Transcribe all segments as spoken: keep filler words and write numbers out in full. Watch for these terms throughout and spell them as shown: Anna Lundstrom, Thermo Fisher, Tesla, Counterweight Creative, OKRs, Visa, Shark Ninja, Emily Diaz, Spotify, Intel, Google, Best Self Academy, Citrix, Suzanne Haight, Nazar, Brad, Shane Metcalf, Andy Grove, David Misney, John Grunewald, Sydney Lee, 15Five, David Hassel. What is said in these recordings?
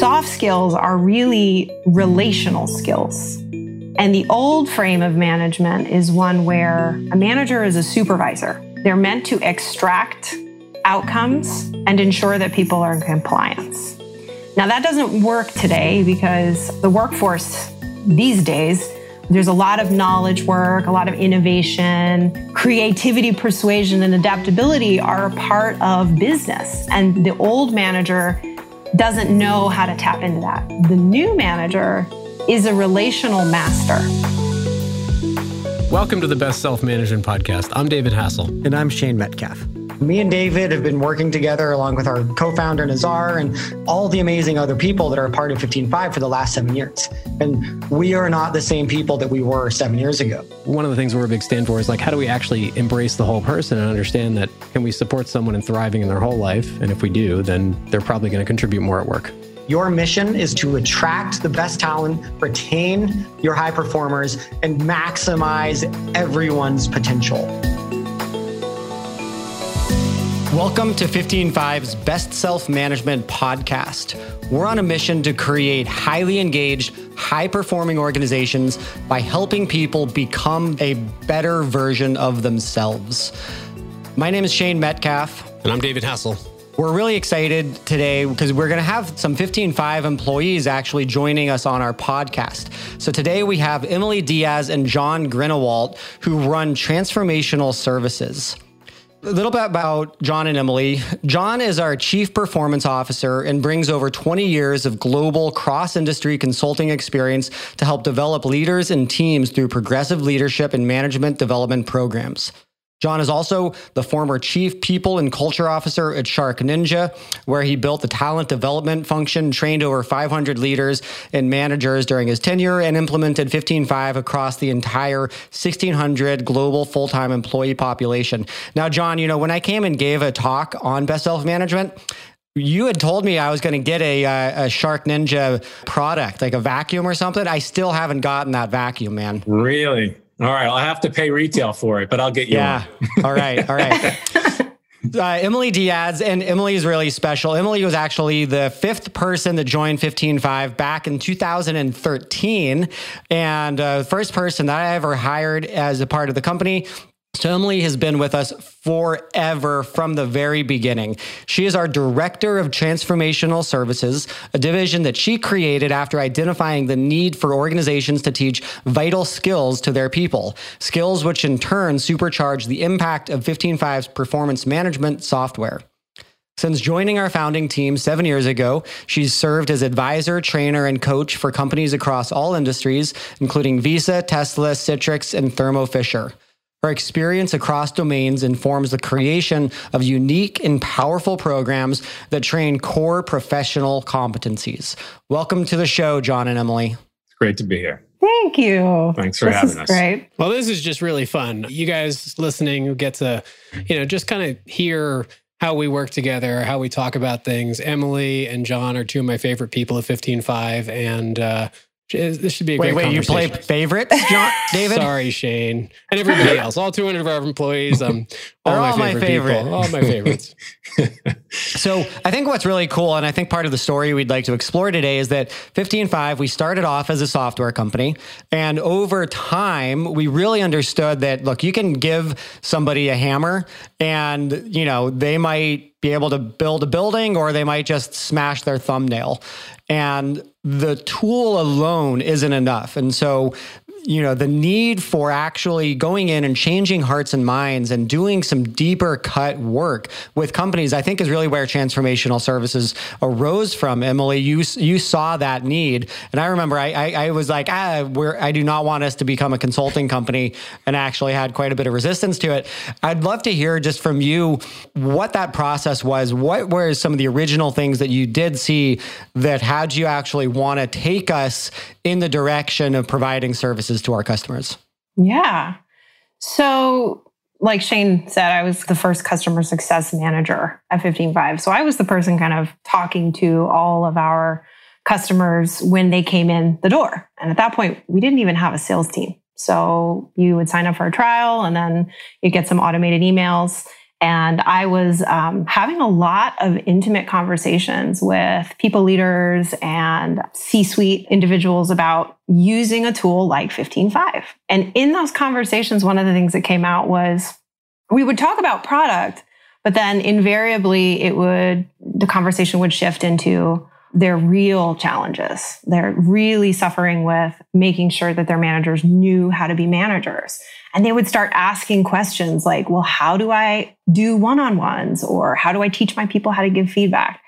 soft skills are really relational skills. And the old frame of management is one where a manager is a supervisor. They're meant to extract outcomes and ensure that people are in compliance. Now, that doesn't work today because the workforce these days, there's a lot of knowledge work, a lot of innovation, creativity, persuasion, and adaptability are a part of business. And the old manager doesn't know how to tap into that. The new manager is a relational master. Welcome to the Best Self Management Podcast. I'm David Hassel. And I'm Shane Metcalf. Me and David have been working together along with our co-founder Nazar and all the amazing other people that are a part of fifteen Five for the last seven years. And we are not the same people that we were seven years ago. One of the things we're a big stand for is like, how do we actually embrace the whole person and understand that can we support someone in thriving in their whole life? And if we do, then they're probably going to contribute more at work. Your mission is to attract the best talent, retain your high performers, and maximize everyone's potential. Welcome to fifteen Five's Best Self Management Podcast. We're on a mission to create highly engaged, high-performing organizations by helping people become a better version of themselves. My name is Shane Metcalf. And I'm David Hassel. We're really excited today because we're going to have some fifteen Five employees actually joining us on our podcast. So today we have Emily Diaz and John Grunewald, who run Transformational Services. A little bit about John and Emily. John is our Chief Performance Officer and brings over twenty years of global cross-industry consulting experience to help develop leaders and teams through progressive leadership and management development programs. John is also the former Chief People and Culture Officer at Shark Ninja, where he built the talent development function, trained over five hundred leaders and managers during his tenure, and implemented fifteen Five across the entire sixteen hundred global full-time employee population. Now, John, you know, when I came and gave a talk on Best Self Management, you had told me I was going to get a, a, a Shark Ninja product, like a vacuum or something. I still haven't gotten that vacuum, man. Really? All right, I'll have to pay retail for it, but I'll get you yeah. one. all right, all right. Uh, Emily Diaz, and Emily is really special. Emily was actually the fifth person that joined fifteen Five back in two thousand thirteen, and the uh, first person that I ever hired as a part of the company. So Emily has been with us forever from the very beginning. She is our Director of Transformational Services, a division that she created after identifying the need for organizations to teach vital skills to their people, skills which in turn supercharge the impact of fifteen Five's performance management software. Since joining our founding team seven years ago, she's served as advisor, trainer, and coach for companies across all industries, including Visa, Tesla, Citrix, and Thermo Fisher. Her experience across domains informs the creation of unique and powerful programs that train core professional competencies. Welcome to the show, John and Emily. It's great to be here. Thank you. Thanks for having us. This is great. Well, this is just really fun. You guys listening get to, you know, just kind of hear how we work together, how we talk about things. Emily and John are two of my favorite people at fifteen Five, and uh this should be a wait, great wait, conversation. Wait, wait, you play favorites, John, David? Sorry, Shane. And everybody else. All two hundred of our employees. Um, all, all my favorite, my favorite people. All my favorites. So I think what's really cool, and I think part of the story we'd like to explore today is that fifteen Five, we started off as a software company. And over time, we really understood that, look, you can give somebody a hammer and, you know, they might be able to build a building or they might just smash their thumbnail. And the tool alone isn't enough. And so, you know, the need for actually going in and changing hearts and minds and doing some deeper cut work with companies, I think is really where transformational services arose from. Emily, you you saw that need. And I remember I I, I was like, ah, we're, I do not want us to become a consulting company, and actually had quite a bit of resistance to it. I'd love to hear just from you what that process was. What were some of the original things that you did see that had you actually want to take us in the direction of providing services to our customers? Yeah. So like Shane said, I was the first customer success manager at fifteen Five. So I was the person kind of talking to all of our customers when they came in the door. And at that point, we didn't even have a sales team. So you would sign up for a trial and then you'd get some automated emails. And I was um, having a lot of intimate conversations with people leaders and C-suite individuals about using a tool like fifteen Five. And in those conversations, one of the things that came out was we would talk about product, but then invariably it would, the conversation would shift into their real challenges. They're really suffering with making sure that their managers knew how to be managers. And they would start asking questions like, well, how do I do one-on-ones? Or how do I teach my people how to give feedback?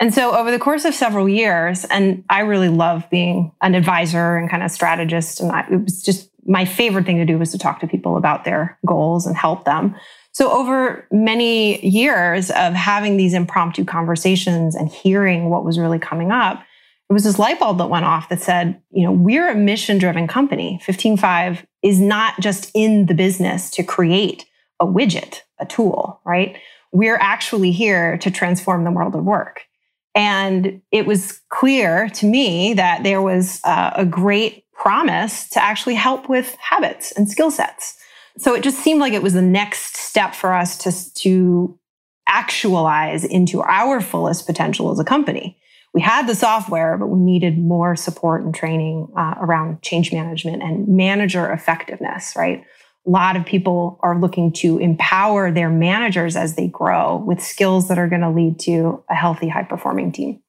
And so over the course of several years, and I really love being an advisor and kind of strategist. And I, it was just my favorite thing to do was to talk to people about their goals and help them. So over many years of having these impromptu conversations and hearing what was really coming up, it was this light bulb that went off that said, you know, we're a mission-driven company. fifteen Five is not just in the business to create a widget, a tool, right? We're actually here to transform the world of work. And it was clear to me that there was uh, a great promise to actually help with habits and skill sets. So it just seemed like it was the next step for us to, to actualize into our fullest potential as a company. We had the software, but we needed more support and training uh, around change management and manager effectiveness, right? A lot of people are looking to empower their managers as they grow with skills that are going to lead to a healthy, high-performing team.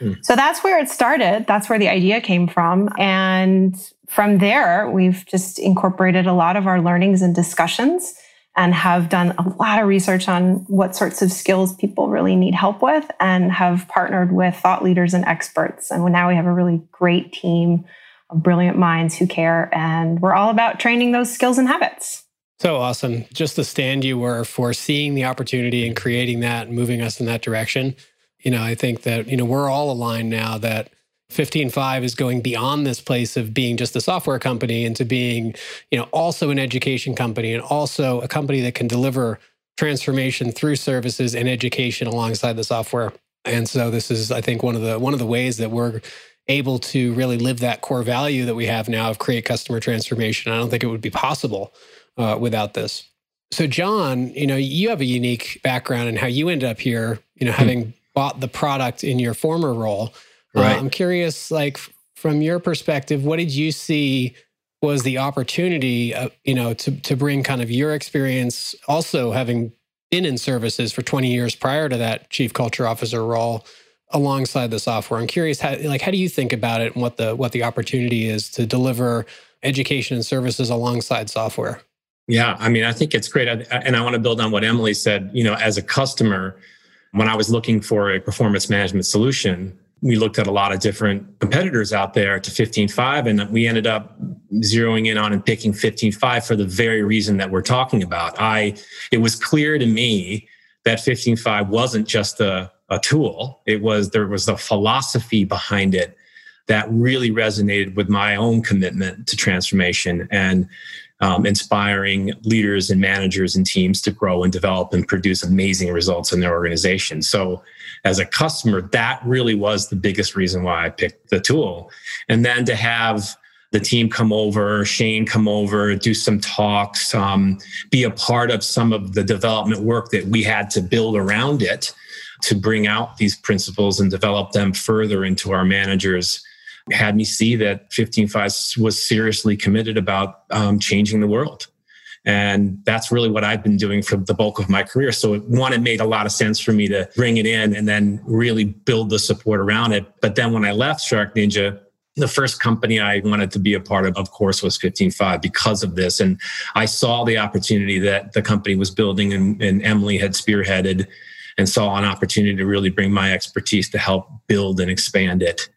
Mm. So that's where it started. That's where the idea came from. And from there, we've just incorporated a lot of our learnings and discussions and have done a lot of research on what sorts of skills people really need help with and have partnered with thought leaders and experts. And now we have a really great team of brilliant minds who care. And we're all about training those skills and habits. So awesome. Just the stand you were for seeing the opportunity and creating that and moving us in that direction. You know, I think that, you know, we're all aligned now that fifteen Five is going beyond this place of being just a software company into being, you know, also an education company and also a company that can deliver transformation through services and education alongside the software. And so this is, I think, one of the one of the ways that we're able to really live that core value that we have now of create customer transformation. I don't think it would be possible uh, without this. So, John, you know, you have a unique background in how you ended up here, you know, having mm-hmm. bought the product in your former role. Right. Uh, I'm curious, like, from your perspective, what did you see was the opportunity, uh, you know, to to bring kind of your experience, also having been in services for twenty years prior to that chief culture officer role, alongside the software? I'm curious, how, like, how do you think about it and what the what the opportunity is to deliver education and services alongside software? Yeah, I mean, I think it's great. I, and I want to build on what Emily said. You know, as a customer, when I was looking for a performance management solution, we looked at a lot of different competitors out there to fifteen Five, and we ended up zeroing in on and picking fifteen Five for the very reason that we're talking about. I, it was clear to me that fifteen Five wasn't just a, a tool. It was, there was a philosophy behind it that really resonated with my own commitment to transformation and um, inspiring leaders and managers and teams to grow and develop and produce amazing results in their organization. So as a customer, that really was the biggest reason why I picked the tool. And then to have the team come over, Shane come over, do some talks, um, be a part of some of the development work that we had to build around it to bring out these principles and develop them further into our managers, had me see that fifteen Five was seriously committed about um, changing the world. And that's really what I've been doing for the bulk of my career. So it, one, it made a lot of sense for me to bring it in and then really build the support around it. But then when I left Shark Ninja, the first company I wanted to be a part of, of course, was fifteen Five because of this. And I saw the opportunity that the company was building and, and Emily had spearheaded, and saw an opportunity to really bring my expertise to help build and expand it.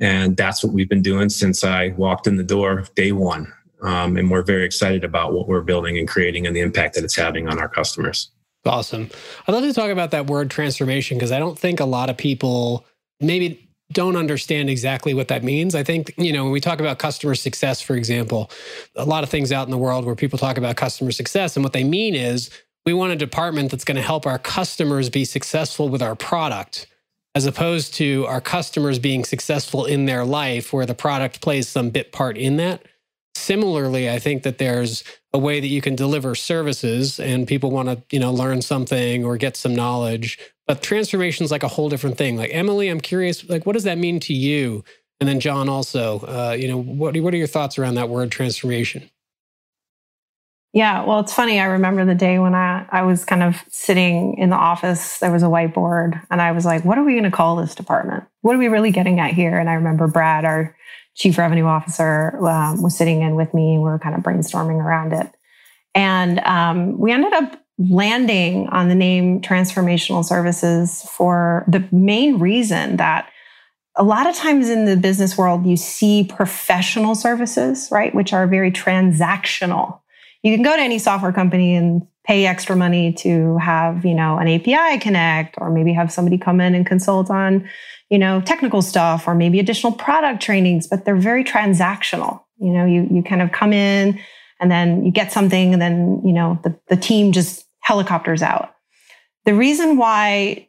And that's what we've been doing since I walked in the door day one. Um, and we're very excited about what we're building and creating and the impact that it's having on our customers. Awesome. I'd love to talk about that word transformation, because I don't think a lot of people maybe don't understand exactly what that means. I think, you know, when we talk about customer success, for example, a lot of things out in the world where people talk about customer success, and what they mean is we want a department that's going to help our customers be successful with our product, as opposed to our customers being successful in their life where the product plays some bit part in that. Similarly, I think that there's a way that you can deliver services and people want to, you know, learn something or get some knowledge. But transformation is like a whole different thing. Like, Emily, I'm curious, like, what does that mean to you? And then John also, uh, you know, what what are your thoughts around that word transformation? Yeah, well, it's funny. I remember the day when I, I was kind of sitting in the office, there was a whiteboard, and I was like, what are we going to call this department? What are we really getting at here? And I remember Brad, our chief revenue officer, um, was sitting in with me, and we were kind of brainstorming around it. And um, we ended up landing on the name Transformational Services for the main reason that a lot of times in the business world, you see professional services, right, which are very transactional. You can go to any software company and pay extra money to have, you know, an A P I connect, or maybe have somebody come in and consult on, you know, technical stuff, or maybe additional product trainings, but they're very transactional. You know, you you kind of come in and then you get something, and then, you know, the, the team just helicopters out. The reason why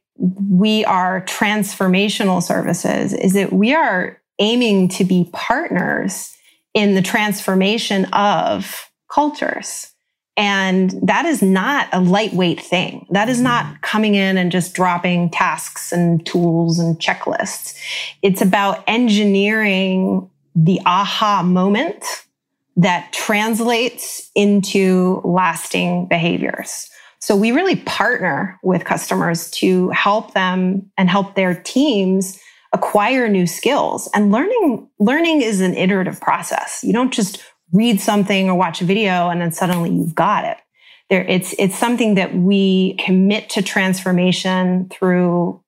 we are transformational services is that we are aiming to be partners in the transformation of cultures. And that is not a lightweight thing. That is not coming in and just dropping tasks and tools and checklists. It's about engineering the aha moment that translates into lasting behaviors. So we really partner with customers to help them and help their teams acquire new skills. And learning, learning is an iterative process. You don't just read something or watch a video and then suddenly you've got it. There, it's it's something that we commit to transformation through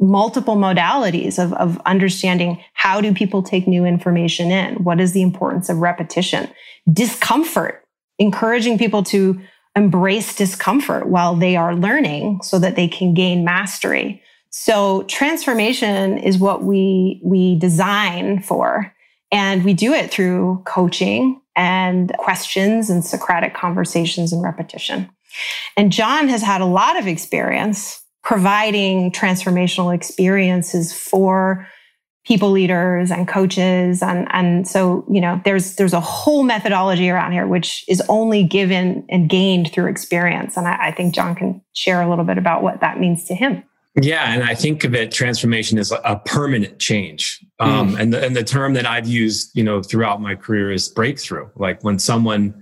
multiple modalities of, of understanding how do people take new information in? What is the importance of repetition? Discomfort, encouraging people to embrace discomfort while they are learning so that they can gain mastery. So transformation is what we we design for. And we do it through coaching and questions and Socratic conversations and repetition. And John has had a lot of experience providing transformational experiences for people leaders and coaches. And, and so, you know, there's there's a whole methodology around here, which is only given and gained through experience. And I, I think John can share a little bit about what that means to him. Yeah, and I think of it, transformation is a permanent change. Um, mm. and, the, and the term that I've used, you know, throughout my career is breakthrough. Like, when someone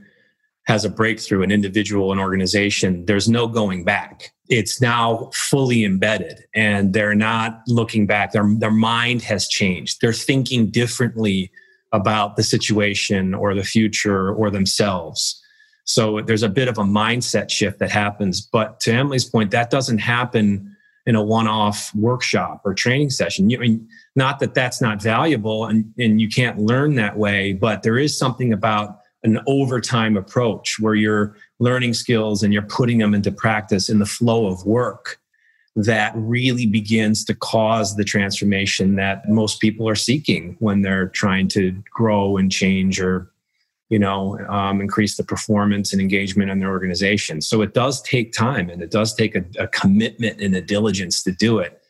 has a breakthrough, an individual, an organization, there's no going back. It's now fully embedded, and they're not looking back. Their, their mind has changed. They're thinking differently about the situation or the future or themselves. So there's a bit of a mindset shift that happens. But to Emily's point, that doesn't happen in a one-off workshop or training session. You, I mean, not that that's not valuable and, and you can't learn that way, but there is something about an overtime approach where you're learning skills and you're putting them into practice in the flow of work that really begins to cause the transformation that most people are seeking when they're trying to grow and change, or, you know, um, increase the performance and engagement in their organization. So it does take time, and it does take a, a commitment and a diligence to do it.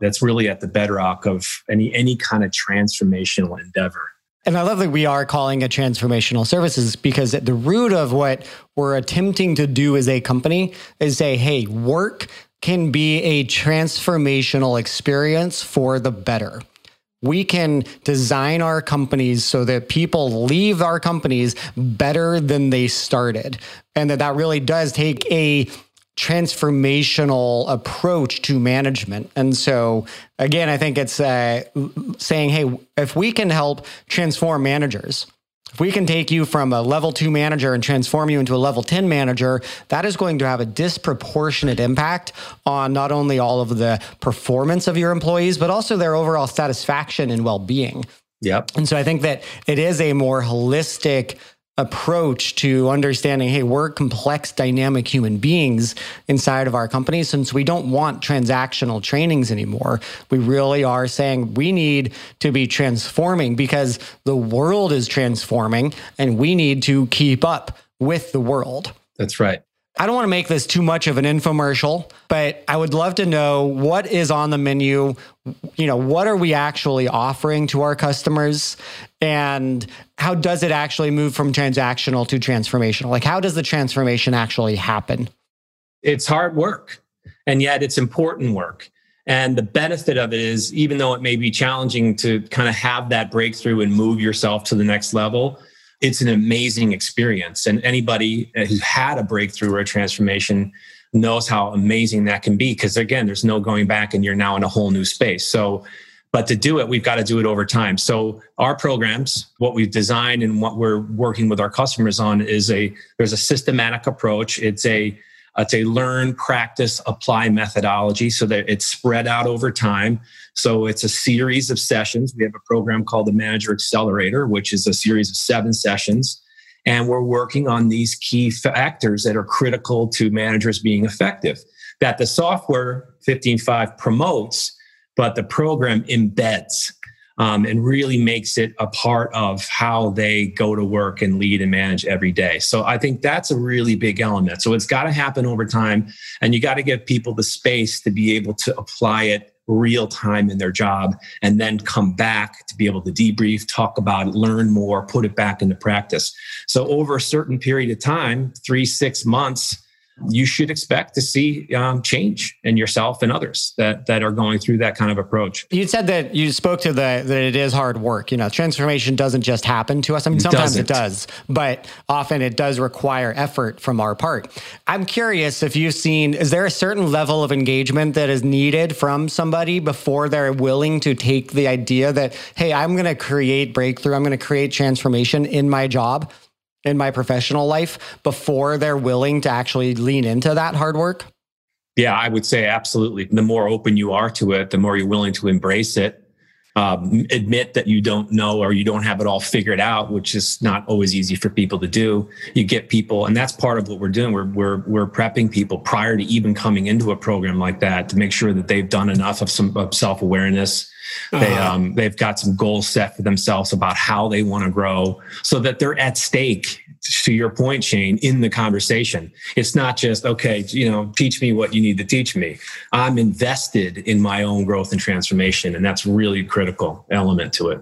That's really at the bedrock of any any kind of transformational endeavor. And I love that we are calling it transformational services, because at the root of what we're attempting to do as a company is say, hey, work can be a transformational experience for the better. We can design our companies so that people leave our companies better than they started. And that that really does take a transformational approach to management. And so, again, I think it's uh, saying, hey, if we can help transform managers, if we can take you from a level two manager and transform you into a level ten manager, that is going to have a disproportionate impact on not only all of the performance of your employees, but also their overall satisfaction and well-being. Yep. And so I think that it is a more holistic approach to understanding, hey, we're complex, dynamic human beings inside of our company. Since we don't want transactional trainings anymore, we really are saying we need to be transforming because the world is transforming and we need to keep up with the world. That's right. I don't want to make this too much of an infomercial, but I would love to know what is on the menu. You know, what are we actually offering to our customers, and how does it actually move from transactional to transformational? Like, how does the transformation actually happen? It's hard work, and yet it's important work. And the benefit of it is, even though it may be challenging to kind of have that breakthrough and move yourself to the next level, it's an amazing experience. And anybody who's had a breakthrough or a transformation knows how amazing that can be. Because again, there's no going back and you're now in a whole new space. So, but to do it, we've got to do it over time. So our programs, what we've designed and what we're working with our customers on is a, there's a systematic approach. It's a, it's a learn, practice, apply methodology so that it's spread out over time. So it's a series of sessions. We have a program called the Manager Accelerator, which is a series of seven sessions. And we're working on these key factors that are critical to managers being effective, that the software fifteen five promotes, but the program embeds um, and really makes it a part of how they go to work and lead and manage every day. So I think that's a really big element. So it's got to happen over time, and you got to give people the space to be able to apply it real time in their job, and then come back to be able to debrief, talk about it, learn more, put it back into practice. So over a certain period of time, three, six months, you should expect to see um, change in yourself and others that that are going through that kind of approach. You said that you spoke to the that it is hard work. You know, transformation doesn't just happen to us. I mean, sometimes doesn't. It does, but often it does require effort from our part. I'm curious if you've seen, is there a certain level of engagement that is needed from somebody before they're willing to take the idea that, hey, I'm going to create breakthrough, I'm going to create transformation in my job, in my professional life, before they're willing to actually lean into that hard work? Yeah, I would say absolutely. The more open you are to it, the more you're willing to embrace it, um, admit that you don't know or you don't have it all figured out, which is not always easy for people to do. You get people, and that's part of what we're doing. We're we're we're prepping people prior to even coming into a program like that to make sure that they've done enough of some of self-awareness. They, um, they've got some goals set for themselves about how they want to grow so that they're at stake, to your point, Shane, in the conversation. It's not just, okay, you know, teach me what you need to teach me. I'm invested in my own growth and transformation. And that's really a critical element to it.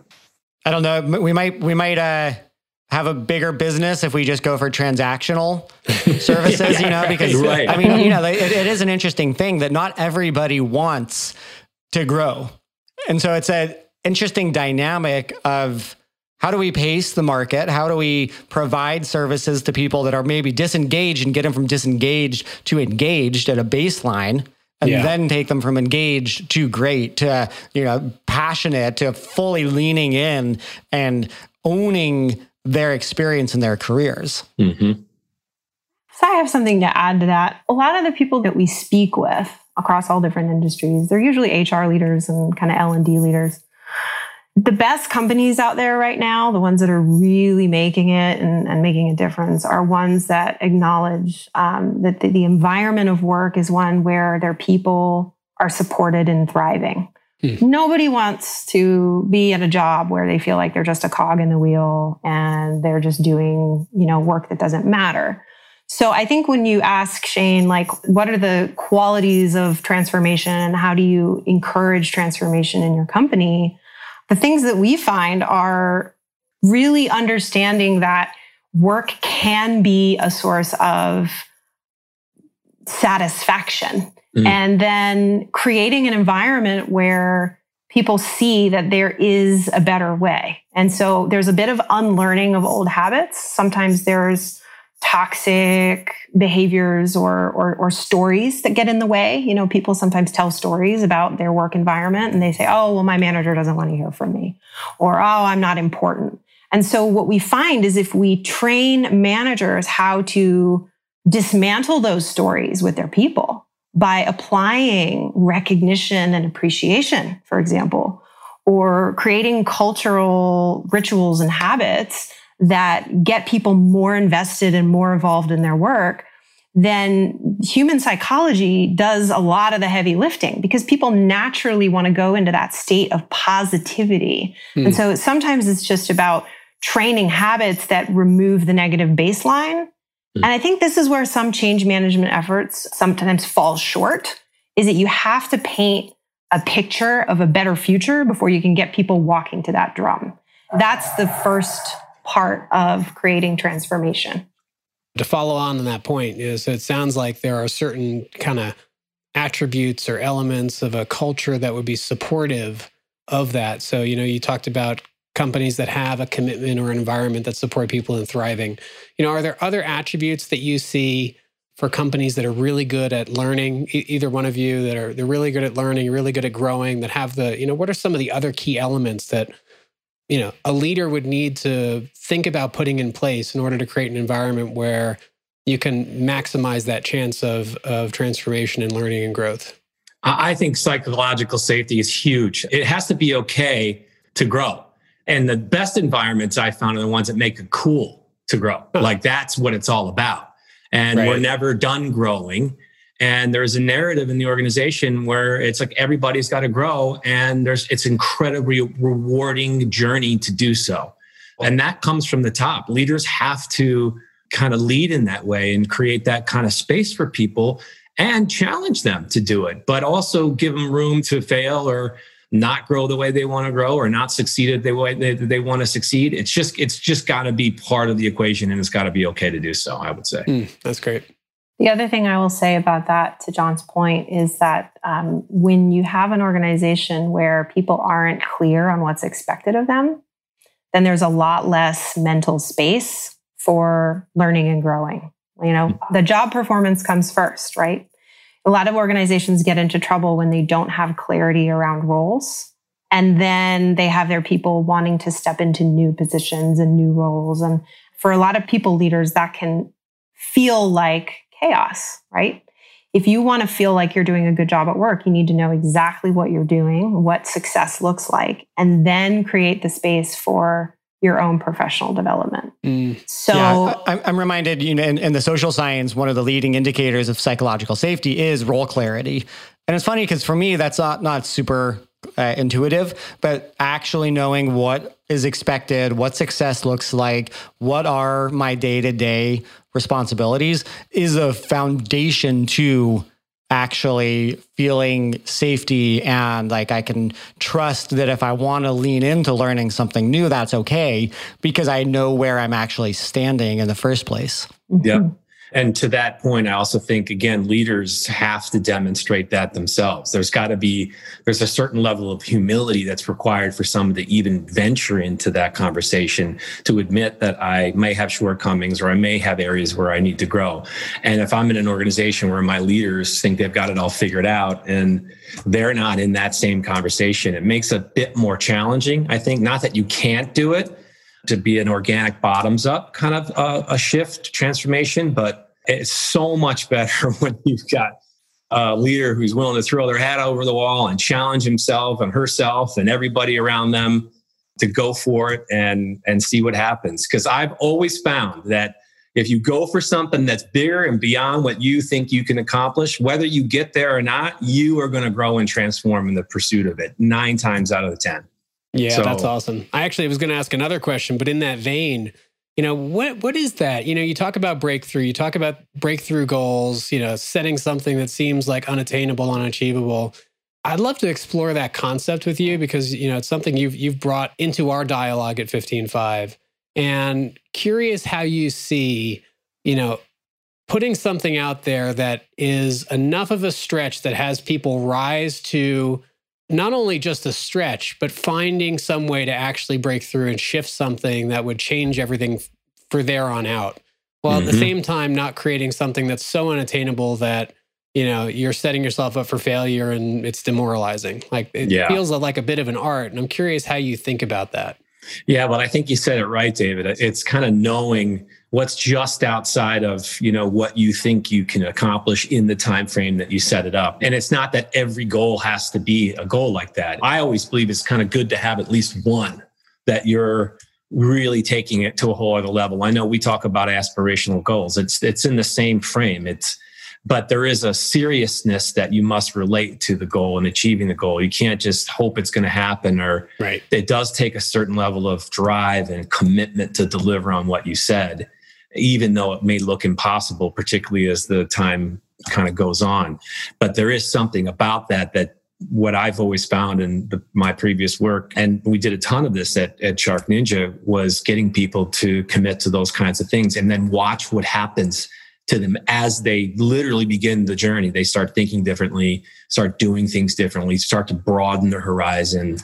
I don't know. We might, we might, uh, have a bigger business if we just go for transactional services, yeah, you know, right, because right. I mean, you know, it, it is an interesting thing that not everybody wants to grow. And so it's an interesting dynamic of how do we pace the market? How do we provide services to people that are maybe disengaged and get them from disengaged to engaged at a baseline, and yeah. then take them from engaged to great, to, you know, passionate, to fully leaning in and owning their experience in their careers. Mm-hmm. So I have something to add to that. A lot of the people that we speak with across all different industries, they're usually H R leaders and kind of L and D leaders. The best companies out there right now, the ones that are really making it and, and making a difference, are ones that acknowledge um, that the, the environment of work is one where their people are supported and thriving. Hmm. Nobody wants to be at a job where they feel like they're just a cog in the wheel and they're just doing, you know, work that doesn't matter. So I think when you ask Shane, like, what are the qualities of transformation and how do you encourage transformation in your company? The things that we find are really understanding that work can be a source of satisfaction. Mm-hmm. And then creating an environment where people see that there is a better way. And so there's a bit of unlearning of old habits. Sometimes there's toxic behaviors or, or or stories that get in the way. You know, people sometimes tell stories about their work environment and they say, oh, well, my manager doesn't want to hear from me, or, oh, I'm not important. And so what we find is if we train managers how to dismantle those stories with their people by applying recognition and appreciation, for example, or creating cultural rituals and habits that get people more invested and more involved in their work, then human psychology does a lot of the heavy lifting, because people naturally want to go into that state of positivity. Mm. And so sometimes it's just about training habits that remove the negative baseline And I think this is where some change management efforts sometimes fall short, is that you have to paint a picture of a better future before you can get people walking to that drum. That's the first part of creating transformation. To follow on on that point is, it sounds like there are certain kind of attributes or elements of a culture that would be supportive of that. So, you know, you talked about companies that have a commitment or an environment that support people in thriving. You know, are there other attributes that you see for companies that are really good at learning? E- either one of you that are they're really good at learning, really good at growing, that have the, you know, what are some of the other key elements that, you know, a leader would need to think about putting in place in order to create an environment where you can maximize that chance of of transformation and learning and growth? I think psychological safety is huge. It has to be okay to grow. And the best environments I found are the ones that make it cool to grow. Huh. Like that's what it's all about. And right. We're never done growing. And there's a narrative in the organization where it's like everybody's got to grow, and there's it's incredibly rewarding journey to do so. And that comes from the top. Leaders have to kind of lead in that way and create that kind of space for people and challenge them to do it, but also give them room to fail or not grow the way they want to grow or not succeed the way they, they want to succeed. It's just it's just got to be part of the equation, and it's got to be okay to do so, I would say. Mm, that's great. The other thing I will say about that, to John's point, is that um, when you have an organization where people aren't clear on what's expected of them, then there's a lot less mental space for learning and growing. You know, mm. the job performance comes first, right? A lot of organizations get into trouble when they don't have clarity around roles. And then they have their people wanting to step into new positions and new roles. And for a lot of people leaders, that can feel like chaos, right? If you want to feel like you're doing a good job at work, you need to know exactly what you're doing, what success looks like, and then create the space for your own professional development. Mm. So yeah. I, I'm reminded, you know, in, in the social science, one of the leading indicators of psychological safety is role clarity. And it's funny because for me, that's not, not super uh, intuitive, but actually knowing what is expected, what success looks like, what are my day-to-day responsibilities is a foundation to actually feeling safety, and like I can trust that if I want to lean into learning something new, that's okay because I know where I'm actually standing in the first place. Yeah. And to that point, I also think, again, leaders have to demonstrate that themselves. There's got to be, there's a certain level of humility that's required for someone to even venture into that conversation, to admit that I may have shortcomings or I may have areas where I need to grow. And if I'm in an organization where my leaders think they've got it all figured out and they're not in that same conversation, it makes it a bit more challenging, I think. Not that you can't do it, to be an organic bottoms up kind of a, a shift transformation, but it's so much better when you've got a leader who's willing to throw their hat over the wall and challenge himself and herself and everybody around them to go for it and, and see what happens. Because I've always found that if you go for something that's bigger and beyond what you think you can accomplish, whether you get there or not, you are going to grow and transform in the pursuit of it nine times out of the ten. Yeah, so that's awesome. I actually was going to ask another question, but in that vein, you know, what what is that? You know, you talk about breakthrough, you talk about breakthrough goals, you know, setting something that seems like unattainable, unachievable. I'd love to explore that concept with you because, you know, it's something you've you've brought into our dialogue at fifteen five, and curious how you see, you know, putting something out there that is enough of a stretch that has people rise to not only just a stretch, but finding some way to actually break through and shift something that would change everything for there on out. While mm-hmm. at the same time, not creating something that's so unattainable that, you know, you're setting yourself up for failure and it's demoralizing. Like it yeah. feels like a bit of an art. And I'm curious how you think about that. Yeah, well, I think you said it right, David. It's kind of knowing what's just outside of, you know, what you think you can accomplish in the time frame that you set it up. And it's not that every goal has to be a goal like that. I always believe it's kind of good to have at least one that you're really taking it to a whole other level. I know we talk about aspirational goals. It's it's in the same frame. It's But there is a seriousness that you must relate to the goal and achieving the goal. You can't just hope it's going to happen, or right. It does take a certain level of drive and commitment to deliver on what you said. even though it may look impossible, particularly as the time kind of goes on. But there is something about that, that what I've always found in the, my previous work, and we did a ton of this at, at Shark Ninja, was getting people to commit to those kinds of things and then watch what happens to them as they literally begin the journey. They start thinking differently, start doing things differently, start to broaden their horizon.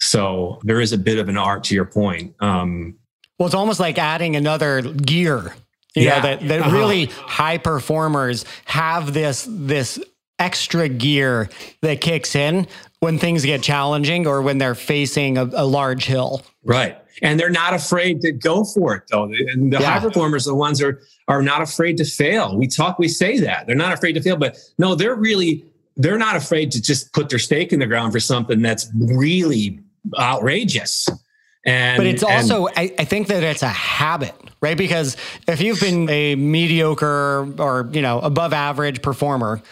So there is a bit of an art to your point. Um, well, it's almost like adding another gear. You yeah. know, that, that uh-huh. really high performers have this, this extra gear that kicks in when things get challenging or when they're facing a, a large hill. Right. And they're not afraid to go for it, though. And the yeah. high performers, the ones are are not afraid to fail. We talk, we say that. They're not afraid to fail, but no, they're really, they're not afraid to just put their stake in the ground for something that's really outrageous. And, but it's also, and, I, I think that it's a habit, right? Because if you've been a mediocre or, you know, above average performer,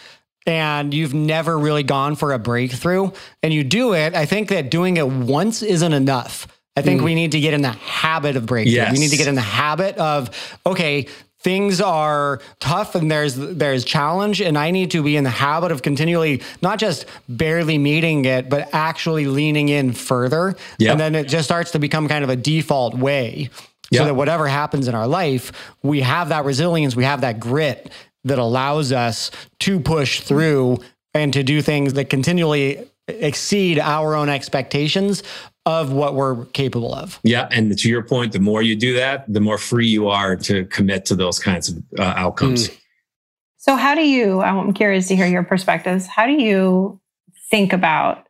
and you've never really gone for a breakthrough and you do it, I think that doing it once isn't enough. I think mm. we need to get in the habit of breakthrough. Yes. We need to get in the habit of, okay, things are tough and there's there's challenge, and I need to be in the habit of continually not just barely meeting it, but actually leaning in further. Yep. And then it just starts to become kind of a default way yep. so that whatever happens in our life, we have that resilience, we have that grit that allows us to push through and to do things that continually exceed our own expectations of what we're capable of. Yeah. And to your point, the more you do that, the more free you are to commit to those kinds of uh, outcomes. Mm. So how do you, I'm curious to hear your perspectives. How do you think about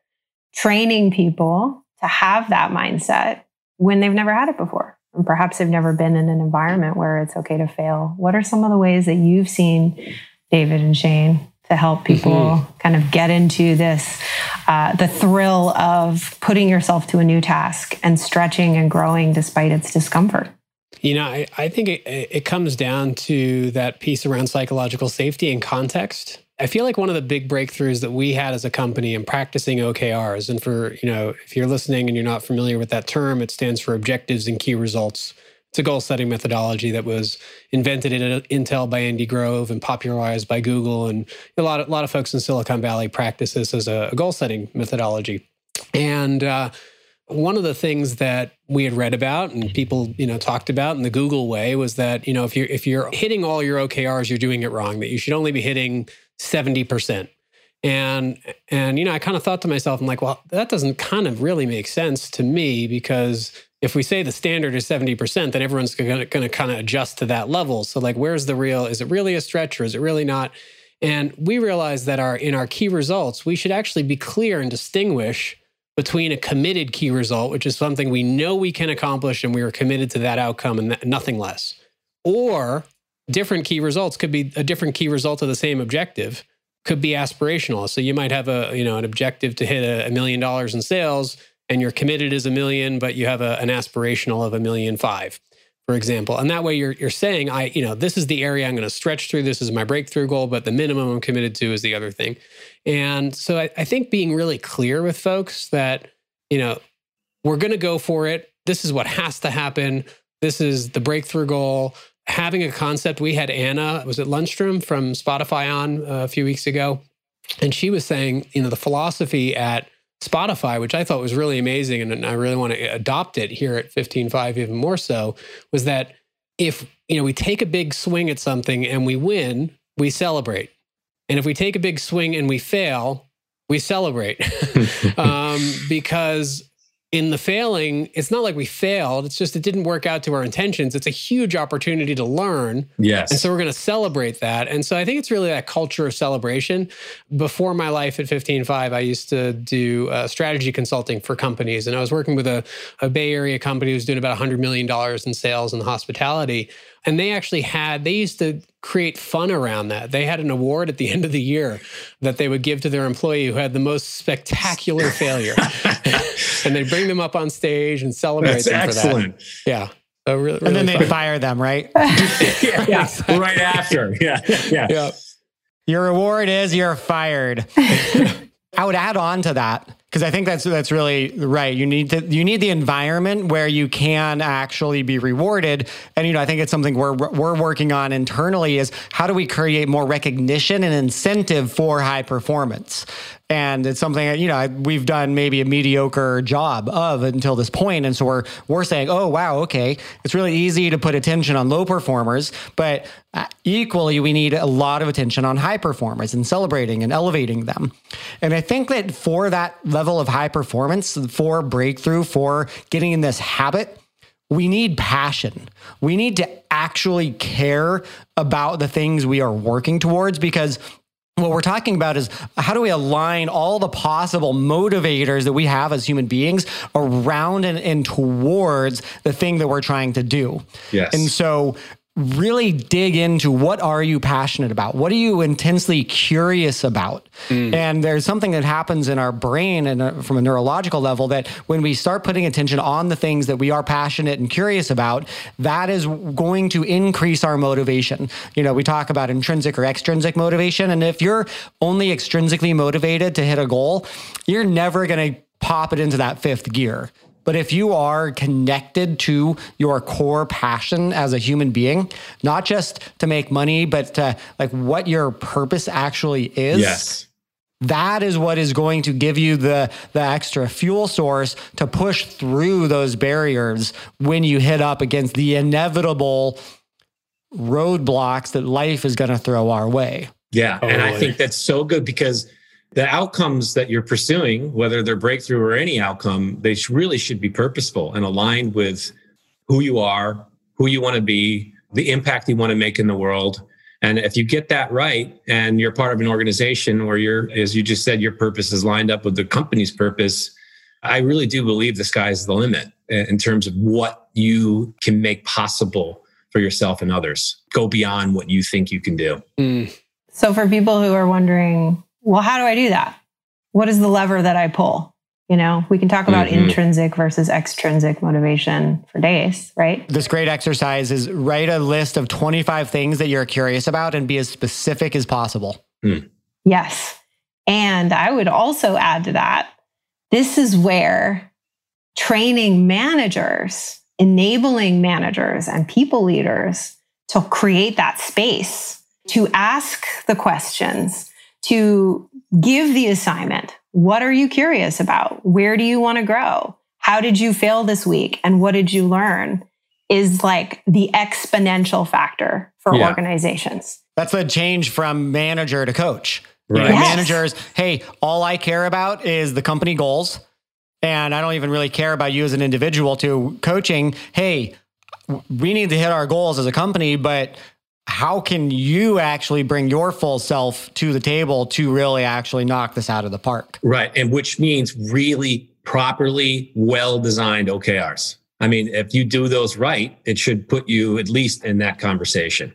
training people to have that mindset when they've never had it before? And perhaps they've never been in an environment where it's okay to fail. What are some of the ways that you've seen, David and Shane, to help people mm-hmm. kind of get into this, uh, the thrill of putting yourself to a new task and stretching and growing despite its discomfort? You know, I, I think it, it comes down to that piece around psychological safety and context. I feel like one of the big breakthroughs that we had as a company in practicing O K Rs, and for, you know, if you're listening and you're not familiar with that term, it stands for Objectives and Key Results. It's a goal-setting methodology that was invented at Intel by Andy Grove and popularized by Google. And a lot of, a lot of folks in Silicon Valley practice this as a goal-setting methodology. And uh, one of the things that we had read about and people, you know, talked about in the Google way was that, you know, if you're, if you're hitting all your O K Rs, you're doing it wrong, that you should only be hitting seventy percent. And, and, you know, I kind of thought to myself, I'm like, well, that doesn't kind of really make sense to me, because if we say the standard is seventy percent, then everyone's going to kind of adjust to that level. So like, where's the real, is it really a stretch or is it really not? And we realized that our, in our key results, we should actually be clear and distinguish between a committed key result, which is something we know we can accomplish and we are committed to that outcome and that, nothing less, or different key results could be a different key result of the same objective, could be aspirational. So you might have a, you know, an objective to hit a, a million dollars in sales, and you're committed as a million, but you have a, an aspirational of a million five, for example. And that way you're you're saying, I, you know, this is the area I'm going to stretch through. This is my breakthrough goal, but the minimum I'm committed to is the other thing. And so I, I think being really clear with folks that, you know, we're going to go for it. This is what has to happen. This is the breakthrough goal. Having a concept, we had Anna, was it Lundstrom from Spotify on a few weeks ago? And she was saying, you know, the philosophy at Spotify, which I thought was really amazing, and I really want to adopt it here at fifteen five even more so, was that if, you know, we take a big swing at something and we win, we celebrate. And if we take a big swing and we fail, we celebrate. um, because in the failing, it's not like we failed. It's just it didn't work out to our intentions. It's a huge opportunity to learn. Yes. And so we're going to celebrate that. And so I think it's really that culture of celebration. Before my life at fifteen five, I used to do uh, strategy consulting for companies. And I was working with a, a Bay Area company who was doing about one hundred million dollars in sales in hospitality. And they actually had, they used to create fun around that. They had an award at the end of the year that they would give to their employee who had the most spectacular failure. And they'd bring them up on stage and celebrate That's them excellent. For that. Yeah. So really, really and then fun. They'd fire them, right? yeah, yeah. Right after. Yeah. yeah. Yeah. Your award is you're fired. I would add on to that, Because I think that's that's really right. You need to, you need the environment where you can actually be rewarded. And you know, I think it's something we're we're working on internally is how do we create more recognition and incentive for high performance? And it's something that, you know, we've done maybe a mediocre job of until this point. And so we're we're saying, oh, wow, okay, it's really easy to put attention on low performers, but equally, we need a lot of attention on high performers and celebrating and elevating them. And I think that for that level of high performance, for breakthrough, for getting in this habit, we need passion. We need to actually care about the things we are working towards, because what we're talking about is how do we align all the possible motivators that we have as human beings around and, and towards the thing that we're trying to do. Yes. And so really dig into what are you passionate about? What are you intensely curious about? Mm. And there's something that happens in our brain and from a neurological level that when we start putting attention on the things that we are passionate and curious about, that is going to increase our motivation. You know, we talk about intrinsic or extrinsic motivation. And if you're only extrinsically motivated to hit a goal, you're never going to pop it into that fifth gear. But if you are connected to your core passion as a human being, not just to make money, but to, like, what your purpose actually is, yes, that is what is going to give you the, the extra fuel source to push through those barriers when you hit up against the inevitable roadblocks that life is going to throw our way. Yeah, totally. And I think that's so good because the outcomes that you're pursuing, whether they're breakthrough or any outcome, they really should be purposeful and aligned with who you are, who you want to be, the impact you want to make in the world. And if you get that right and you're part of an organization where you're, as you just said, your purpose is lined up with the company's purpose, I really do believe the sky's the limit in terms of what you can make possible for yourself and others. Go beyond what you think you can do. Mm. So for people who are wondering, well, how do I do that? What is the lever that I pull? You know, we can talk about mm-hmm. intrinsic versus extrinsic motivation for days, right? This great exercise is write a list of twenty-five things that you're curious about and be as specific as possible. Mm. Yes. And I would also add to that, this is where training managers, enabling managers and people leaders to create that space, to ask the questions, to give the assignment. What are you curious about? Where do you want to grow? How did you fail this week? And what did you learn? Is like the exponential factor for yeah. organizations. That's the change from manager to coach. Right. You know, yes. Managers, hey, all I care about is the company goals. And I don't even really care about you as an individual. To coaching, hey, we need to hit our goals as a company, but how can you actually bring your full self to the table to really actually knock this out of the park? Right. And which means really properly well-designed O K Rs. I mean, if you do those right, it should put you at least in that conversation.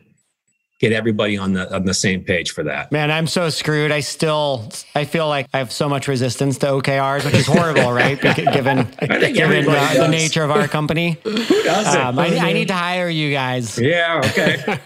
Get everybody on the on the same page for that. Man, I'm so screwed. I still, I feel like I have so much resistance to O K Rs, which is horrible, right? Given, given uh, the nature of our company. Who doesn't? Um, I, I need to hire you guys. Yeah, okay.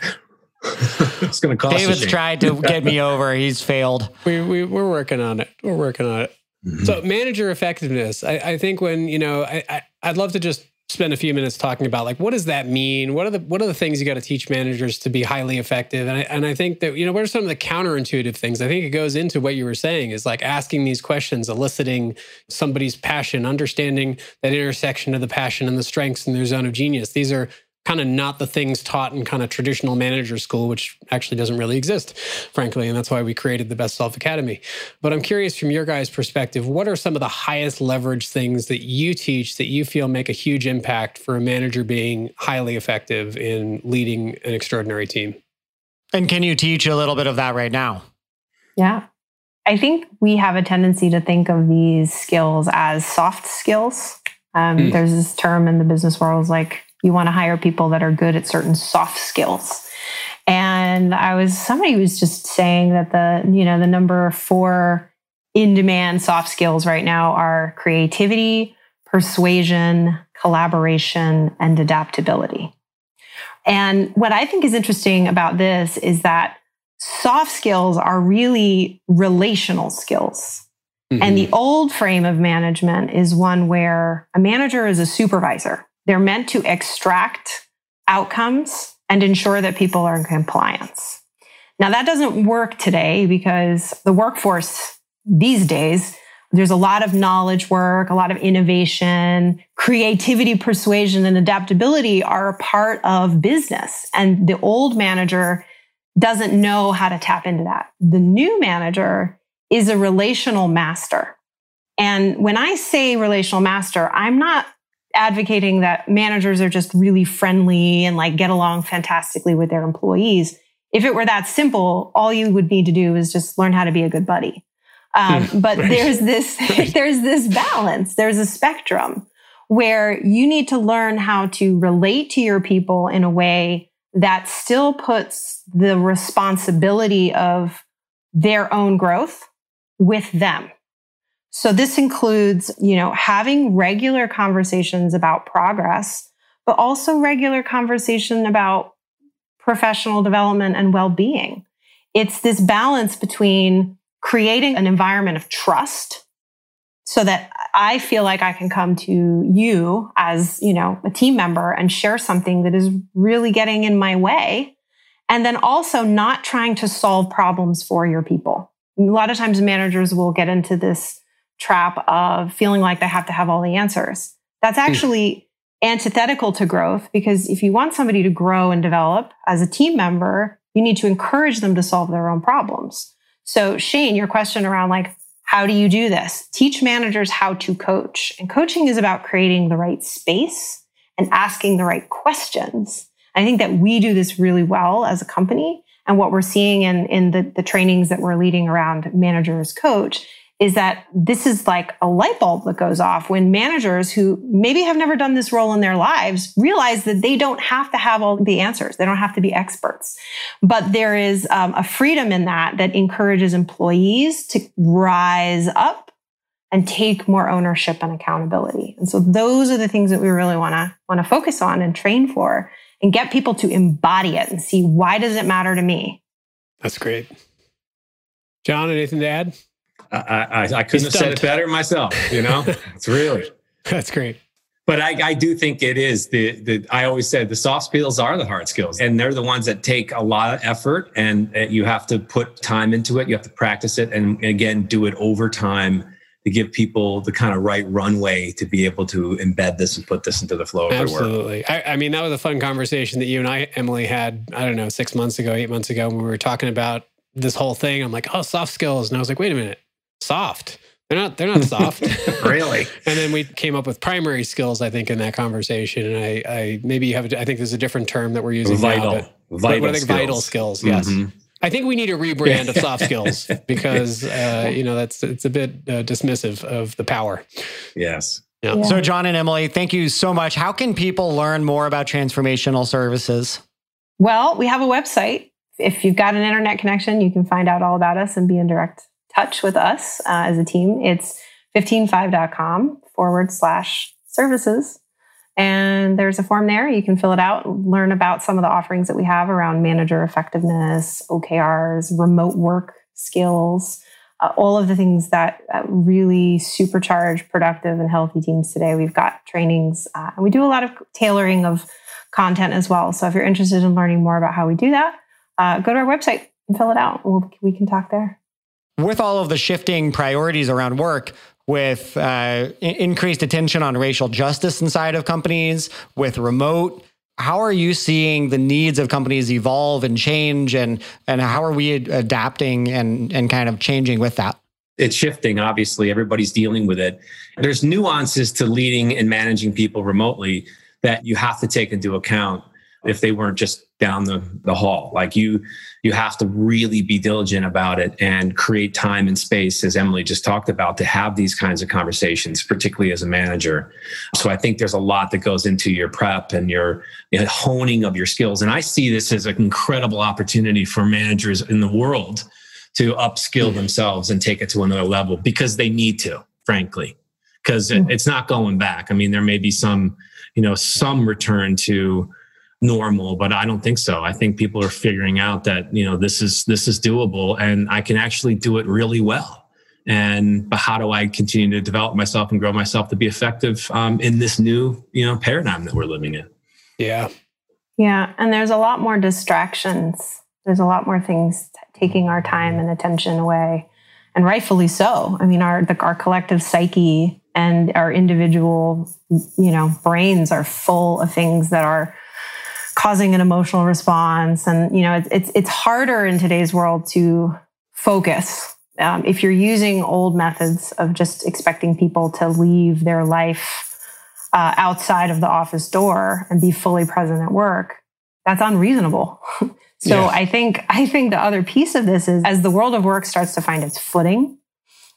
It's going to cost. David's tried to get me over. He's failed. We, we we're working on it. We're working on it. Mm-hmm. So manager effectiveness. I, I think when you know, I, I I'd love to just spend a few minutes talking about like what does that mean? What are the what are the things you got to teach managers to be highly effective? And I and I think that you know what are some of the counterintuitive things? I think it goes into what you were saying is like asking these questions, eliciting somebody's passion, understanding that intersection of the passion and the strengths and their zone of genius. These are kind of not the things taught in kind of traditional manager school, which actually doesn't really exist, frankly. And that's why we created the Best Self Academy. But I'm curious from your guys' perspective, what are some of the highest leverage things that you teach that you feel make a huge impact for a manager being highly effective in leading an extraordinary team? And can you teach a little bit of that right now? Yeah. I think we have a tendency to think of these skills as soft skills. Um, mm. There's this term in the business world like, you want to hire people that are good at certain soft skills. And I was, somebody was just saying that the, you know, the number four in-demand soft skills right now are creativity, persuasion, collaboration, and adaptability. And what I think is interesting about this is that soft skills are really relational skills. Mm-hmm. And the old frame of management is one where a manager is a supervisor. They're meant to extract outcomes and ensure that people are in compliance. Now, that doesn't work today because the workforce these days, there's a lot of knowledge work, a lot of innovation, creativity, persuasion, and adaptability are a part of business. And the old manager doesn't know how to tap into that. The new manager is a relational master. And when I say relational master, I'm not advocating that managers are just really friendly and like get along fantastically with their employees. If it were that simple, all you would need to do is just learn how to be a good buddy. Um, but right. there's this, right. there's this balance, there's a spectrum where you need to learn how to relate to your people in a way that still puts the responsibility of their own growth with them. So this includes, you know, having regular conversations about progress, but also regular conversation about professional development and well-being. It's this balance between creating an environment of trust so that I feel like I can come to you as, you know, a team member and share something that is really getting in my way. And then also not trying to solve problems for your people. A lot of times managers will get into this trap of feeling like they have to have all the answers. That's actually mm. antithetical to growth, because if you want somebody to grow and develop as a team member, you need to encourage them to solve their own problems. So Shane, your question around like, how do you do this? Teach managers how to coach. And coaching is about creating the right space and asking the right questions. I think that we do this really well as a company. And what we're seeing in, in the, the trainings that we're leading around managers coach is that this is like a light bulb that goes off when managers who maybe have never done this role in their lives realize that they don't have to have all the answers. They don't have to be experts. But there is um, a freedom in that that encourages employees to rise up and take more ownership and accountability. And so those are the things that we really want to want to focus on and train for. And get people to embody it and see, why does it matter to me? That's great. John, anything to add? I, I, I couldn't have said it better myself, you know? It's really. That's great. But I, I do think it is. the the I always said the soft skills are the hard skills. And they're the ones that take a lot of effort. And you have to put time into it. You have to practice it. And again, do it over time to give people the kind of right runway to be able to embed this and put this into the flow of their work. Absolutely. I, I mean, that was a fun conversation that you and I, Emily, had, I don't know, six months ago, eight months ago, when we were talking about this whole thing. I'm like, oh, soft skills. And I was like, wait a minute, soft. They're not, they're not soft. Really? And then we came up with primary skills, I think, in that conversation. And I, I maybe you have, a, I think there's a different term that we're using vital. now. But, vital. But I think skills. Vital skills, yes. Mm-hmm. I think we need a rebrand of soft skills because, uh, you know, that's it's a bit uh, dismissive of the power. Yes. Yeah. Yeah. So John and Emily, thank you so much. How can people learn more about transformational services? Well, we have a website. If you've got an internet connection, you can find out all about us and be in direct touch with us uh, as a team. It's fifteen five dot com forward slash services. And there's a form there. You can fill it out, learn about some of the offerings that we have around manager effectiveness, O K Rs, remote work skills, uh, all of the things that uh, really supercharge productive and healthy teams today. We've got trainings. Uh, and we do a lot of tailoring of content as well. So if you're interested in learning more about how we do that, uh, go to our website and fill it out. We'll, we can talk there. With all of the shifting priorities around work, with uh, increased attention on racial justice inside of companies, with remote, how are you seeing the needs of companies evolve and change, and and how are we adapting and and kind of changing with that? It's shifting, obviously. Everybody's dealing with it. There's nuances to leading and managing people remotely that you have to take into account if they weren't just down the, the hall. Like you, you have to really be diligent about it and create time and space, as Emily just talked about, to have these kinds of conversations, particularly as a manager. So I think there's a lot that goes into your prep and your honing of your skills. And I see this as an incredible opportunity for managers in the world to upskill mm-hmm. themselves and take it to another level, because they need to, frankly, because mm-hmm. it, it's not going back. I mean, there may be some, you know, some return to normal, but I don't think so. I think people are figuring out that, you know, this is, this is doable and I can actually do it really well. and but how do I continue to develop myself and grow myself to be effective um, in this new, you know, paradigm that we're living in? Yeah. Yeah. And there's a lot more distractions. There's a lot more things t- taking our time and attention away, and rightfully so. I mean, our, the, our collective psyche and our individual, you know, brains are full of things that are causing an emotional response. And, you know, it's, it's, it's harder in today's world to focus. Um, if you're using old methods of just expecting people to leave their life uh, outside of the office door and be fully present at work, that's unreasonable. So yeah. I think, I think the other piece of this is as the world of work starts to find its footing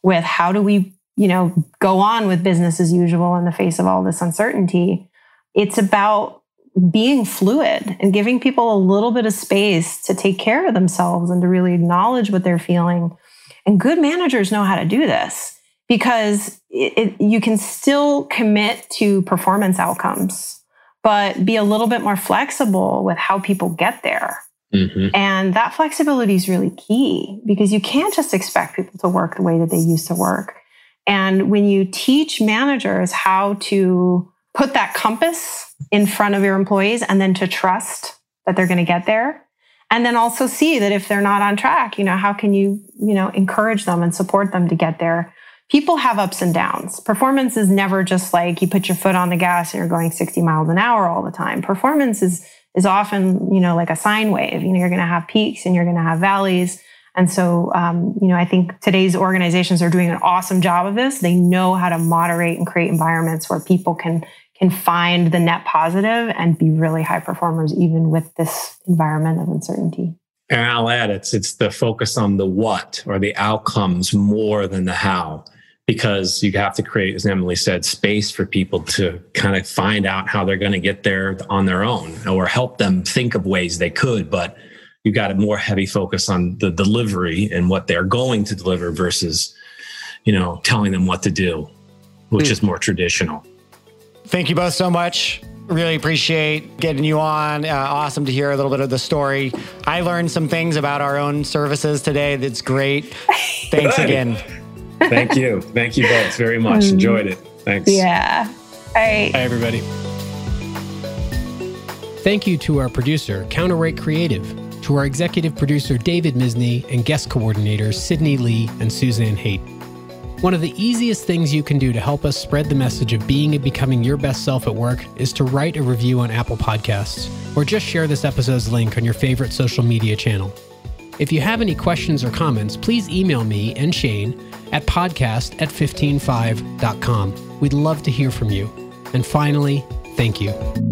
with how do we, you know, go on with business as usual in the face of all this uncertainty, it's about being fluid and giving people a little bit of space to take care of themselves and to really acknowledge what they're feeling. And good managers know how to do this because it, it, you can still commit to performance outcomes, but be a little bit more flexible with how people get there. Mm-hmm. And that flexibility is really key because you can't just expect people to work the way that they used to work. And when you teach managers how to put that compass in front of your employees and then to trust that they're going to get there, and then also see that if they're not on track, you know, how can you, you know, encourage them and support them to get there? People have ups and downs. Performance is never just like you put your foot on the gas and you're going sixty miles an hour all the time. Performance is is often, you know, like a sine wave. You know, you're going to have peaks and you're going to have valleys. And so, um, you know, I think today's organizations are doing an awesome job of this. They know how to moderate and create environments where people can can find the net positive and be really high performers, even with this environment of uncertainty. And I'll add, it's it's the focus on the what or the outcomes more than the how, because you have to create, as Emily said, space for people to kind of find out how they're going to get there on their own, or help them think of ways they could, but you got a more heavy focus on the delivery and what they're going to deliver versus, you know, telling them what to do, which mm. is more traditional. Thank you both so much. Really appreciate getting you on. Uh, awesome to hear a little bit of the story. I learned some things about our own services today. That's great. Thanks Good. again. Thank you. Thank you both very much. Mm. Enjoyed it. Thanks. Yeah. All right. Bye, everybody. Thank you to our producer, Counterweight Creative, to our executive producer, David Misney, and guest coordinators, Sydney Lee and Suzanne Haight. One of the easiest things you can do to help us spread the message of being and becoming your best self at work is to write a review on Apple Podcasts, or just share this episode's link on your favorite social media channel. If you have any questions or comments, please email me and Shane at podcast at fifteen five dot com. We'd love to hear from you. And finally, thank you.